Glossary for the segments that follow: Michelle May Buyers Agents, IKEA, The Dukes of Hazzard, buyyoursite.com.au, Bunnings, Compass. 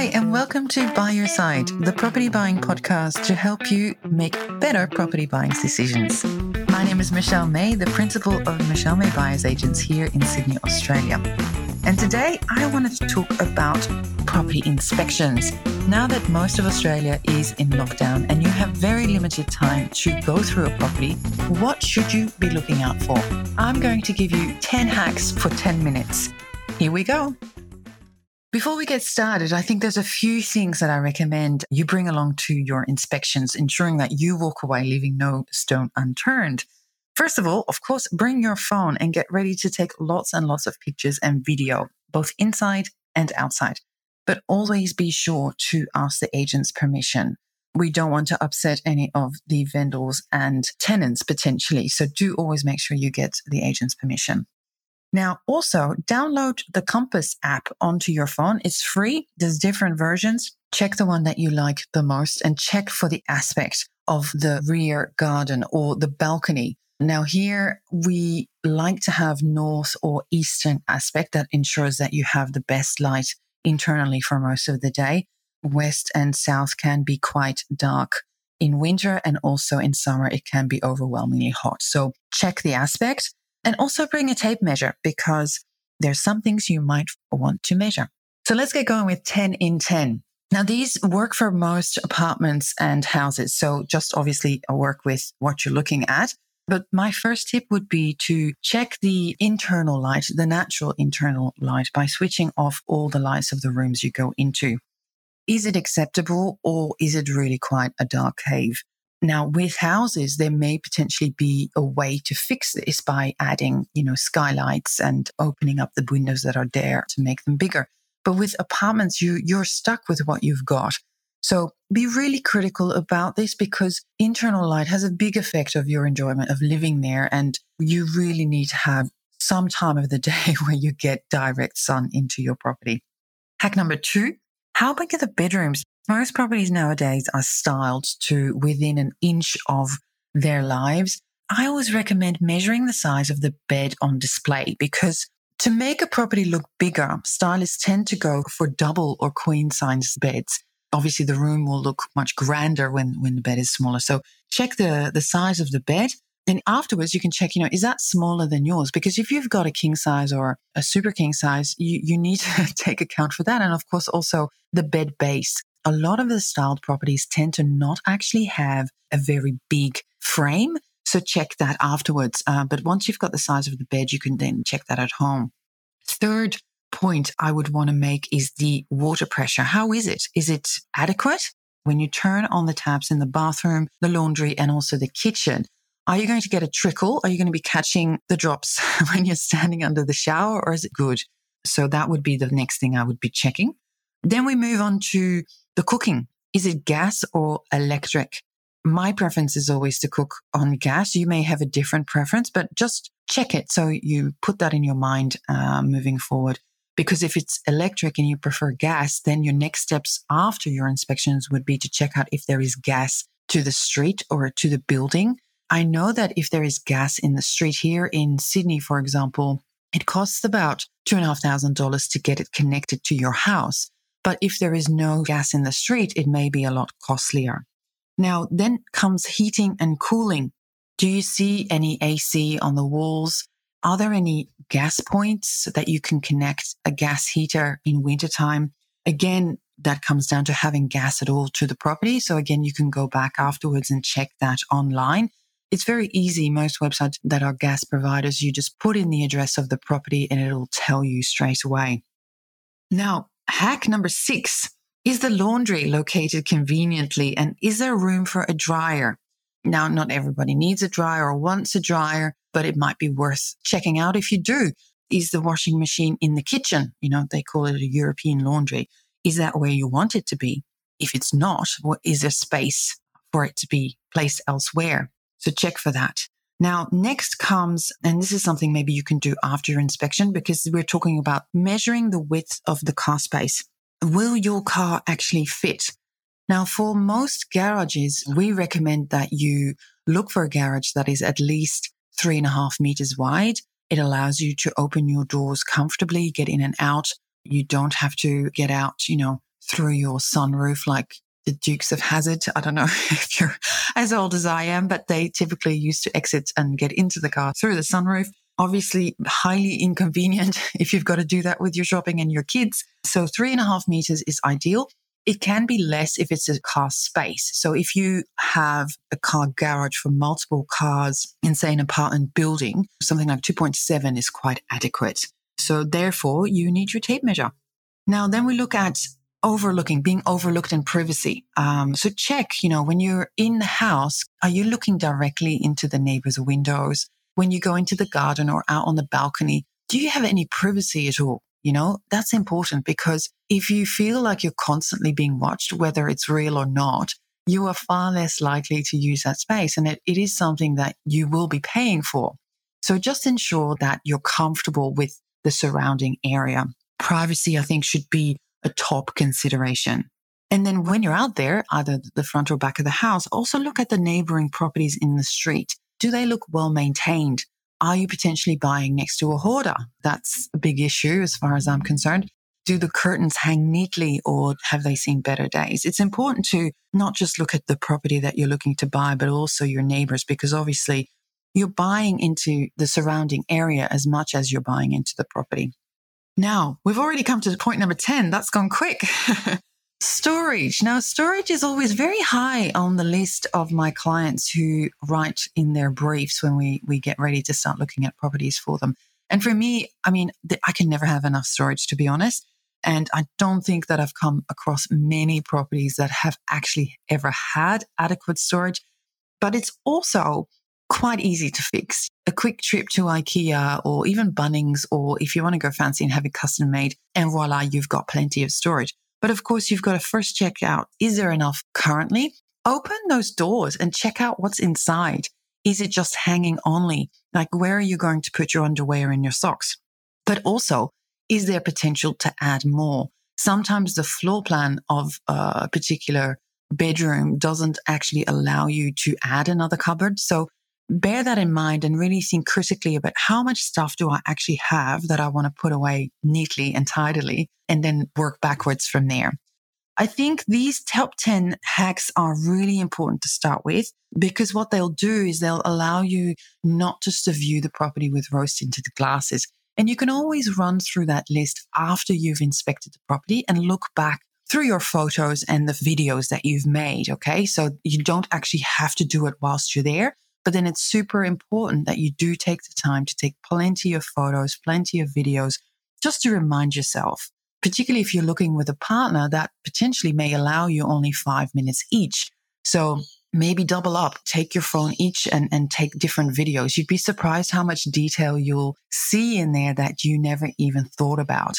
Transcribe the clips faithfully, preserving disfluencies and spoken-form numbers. Hi, and welcome to Buy Your Site, the property buying podcast to help you make better property buying decisions. My name is Michelle May, the principal of Michelle May Buyers Agents here in Sydney, Australia. And today I wanted to talk about property inspections. Now that most of Australia is in lockdown and you have very limited time to go through a property, what should you be looking out for? I'm going to give you ten hacks for ten minutes. Here we go. Before we get started, I think there's a few things that I recommend you bring along to your inspections, ensuring that you walk away leaving no stone unturned. First of all, of course, bring your phone and get ready to take lots and lots of pictures and video, both inside and outside. But always be sure to ask the agent's permission. We don't want to upset any of the vendors and tenants potentially, so do always make sure you get the agent's permission. Now, also download the Compass app onto your phone. It's free. There's different versions. Check the one that you like the most and check for the aspect of the rear garden or the balcony. Now, here we like to have north or eastern aspect that ensures that you have the best light internally for most of the day. West and south can be quite dark in winter, and also in summer it can be overwhelmingly hot. So check the aspect. And also bring a tape measure because there's some things you might want to measure. So let's get going with ten in ten. Now, these work for most apartments and houses. So just obviously work with what you're looking at. But my first tip would be to check the internal light, the natural internal light, by switching off all the lights of the rooms you go into. Is it acceptable or is it really quite a dark cave? Now, with houses, there may potentially be a way to fix this by adding, you know, skylights and opening up the windows that are there to make them bigger. But with apartments, you, you're stuck with what you've got. So be really critical about this because internal light has a big effect of your enjoyment of living there. And you really need to have some time of the day where you get direct sun into your property. Hack number two, how big are the bedrooms? Most properties nowadays are styled to within an inch of their lives. I always recommend measuring the size of the bed on display because to make a property look bigger, stylists tend to go for double or queen size beds. Obviously, the room will look much grander when, when the bed is smaller. So check the, the size of the bed. Then afterwards, you can check, you know, is that smaller than yours? Because if you've got a king size or a super king size, you, you need to take account for that. And of course, also the bed base. A lot of the styled properties tend to not actually have a very big frame. So check that afterwards. Uh, but once you've got the size of the bed, you can then check that at home. Third point I would want to make is the water pressure. How is it? Is it adequate? When you turn on the taps in the bathroom, the laundry, and also the kitchen, are you going to get a trickle? Are you going to be catching the drops when you're standing under the shower, or is it good? So that would be the next thing I would be checking. Then we move on to the cooking. Is it gas or electric? My preference is always to cook on gas. You may have a different preference, but just check it. So you put that in your mind uh, moving forward. Because if it's electric and you prefer gas, then your next steps after your inspections would be to check out if there is gas to the street or to the building. I know that if there is gas in the street here in Sydney, for example, it costs about two thousand five hundred dollars to get it connected to your house. But if there is no gas in the street, it may be a lot costlier. Now, then comes heating and cooling. Do you see any A C on the walls? Are there any gas points that you can connect a gas heater in wintertime? Again, that comes down to having gas at all to the property. So again, you can go back afterwards and check that online. It's very easy. Most websites that are gas providers, you just put in the address of the property and it'll tell you straight away. Now, hack number six, is the laundry located conveniently and is there room for a dryer? Now, not everybody needs a dryer or wants a dryer, but it might be worth checking out if you do. Is the washing machine in the kitchen? You know, they call it a European laundry. Is that where you want it to be? If it's not, what is there space for it to be placed elsewhere? So check for that. Now, next comes, and this is something maybe you can do after your inspection because we're talking about measuring the width of the car space. Will your car actually fit? Now, for most garages, we recommend that you look for a garage that is at least three and a half meters wide. It allows you to open your doors comfortably, get in and out. You don't have to get out, you know, through your sunroof, like the Dukes of Hazzard. I don't know if you're as old as I am, but they typically used to exit and get into the car through the sunroof. Obviously, highly inconvenient if you've got to do that with your shopping and your kids. So three and a half meters is ideal. It can be less if it's a car space. So if you have a car garage for multiple cars in, say, an apartment building, something like two point seven is quite adequate. So therefore, you need your tape measure. Now, then we look at overlooking, being overlooked in privacy. Um, so check, you know, when you're in the house, are you looking directly into the neighbor's windows? When you go into the garden or out on the balcony, do you have any privacy at all? You know, that's important, because if you feel like you're constantly being watched, whether it's real or not, you are far less likely to use that space. And it, it is something that you will be paying for. So just ensure that you're comfortable with the surrounding area. Privacy, I think, should be a top consideration. And then when you're out there, either the front or back of the house, also look at the neighboring properties in the street. Do they look well maintained? Are you potentially buying next to a hoarder? That's a big issue as far as I'm concerned. Do the curtains hang neatly, or have they seen better days? It's important to not just look at the property that you're looking to buy, but also your neighbors, because obviously you're buying into the surrounding area as much as you're buying into the property. Now, we've already come to point number ten. That's gone quick. Storage. Now, storage is always very high on the list of my clients who write in their briefs when we, we get ready to start looking at properties for them. And for me, I mean, I can never have enough storage, to be honest. And I don't think that I've come across many properties that have actually ever had adequate storage. But it's also quite easy to fix. A quick trip to IKEA or even Bunnings, or if you want to go fancy and have it custom made, and voila, you've got plenty of storage. But of course, you've got to first check out, is there enough currently? Open those doors and check out what's inside. Is it just hanging only? Like, where are you going to put your underwear and your socks? But also, is there potential to add more? Sometimes the floor plan of a particular bedroom doesn't actually allow you to add another cupboard. So bear that in mind and really think critically about how much stuff do I actually have that I want to put away neatly and tidily, and then work backwards from there. I think these top ten hacks are really important to start with, because what they'll do is they'll allow you not just to view the property with rose-tinted glasses. And you can always run through that list after you've inspected the property and look back through your photos and the videos that you've made, okay? So you don't actually have to do it whilst you're there. But then it's super important that you do take the time to take plenty of photos, plenty of videos, just to remind yourself, particularly if you're looking with a partner that potentially may allow you only five minutes each. So maybe double up, take your phone each and, and take different videos. You'd be surprised how much detail you'll see in there that you never even thought about.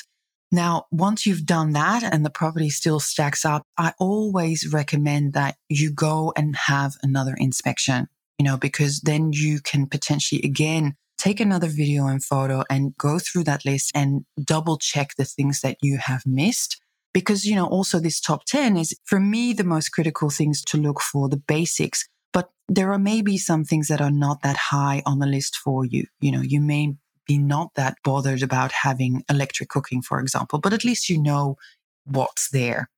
Now, once you've done that and the property still stacks up, I always recommend that you go and have another inspection. You know, because then you can potentially, again, take another video and photo and go through that list and double check the things that you have missed. Because, you know, also this top ten is, for me, the most critical things to look for, the basics. But there are maybe some things that are not that high on the list for you. You know, you may be not that bothered about having electric cooking, for example, but at least you know what's there.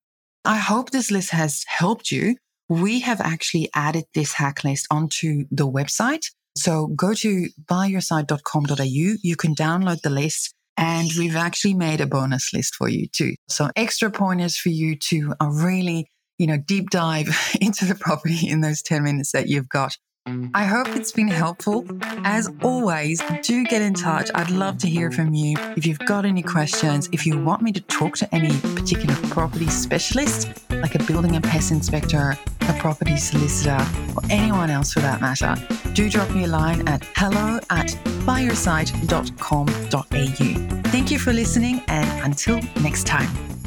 I hope this list has helped you. We have actually added this hack list onto the website. So go to buy your site dot com dot a u. You can download the list, and we've actually made a bonus list for you too. So extra pointers for you to really, you know, deep dive into the property in those ten minutes that you've got. I hope it's been helpful. As always, do get in touch. I'd love to hear from you. If you've got any questions, if you want me to talk to any particular property specialist, like a building and pest inspector, a property solicitor, or anyone else for that matter, do drop me a line at hello at buy your site dot com dot a u. Thank you for listening, and until next time.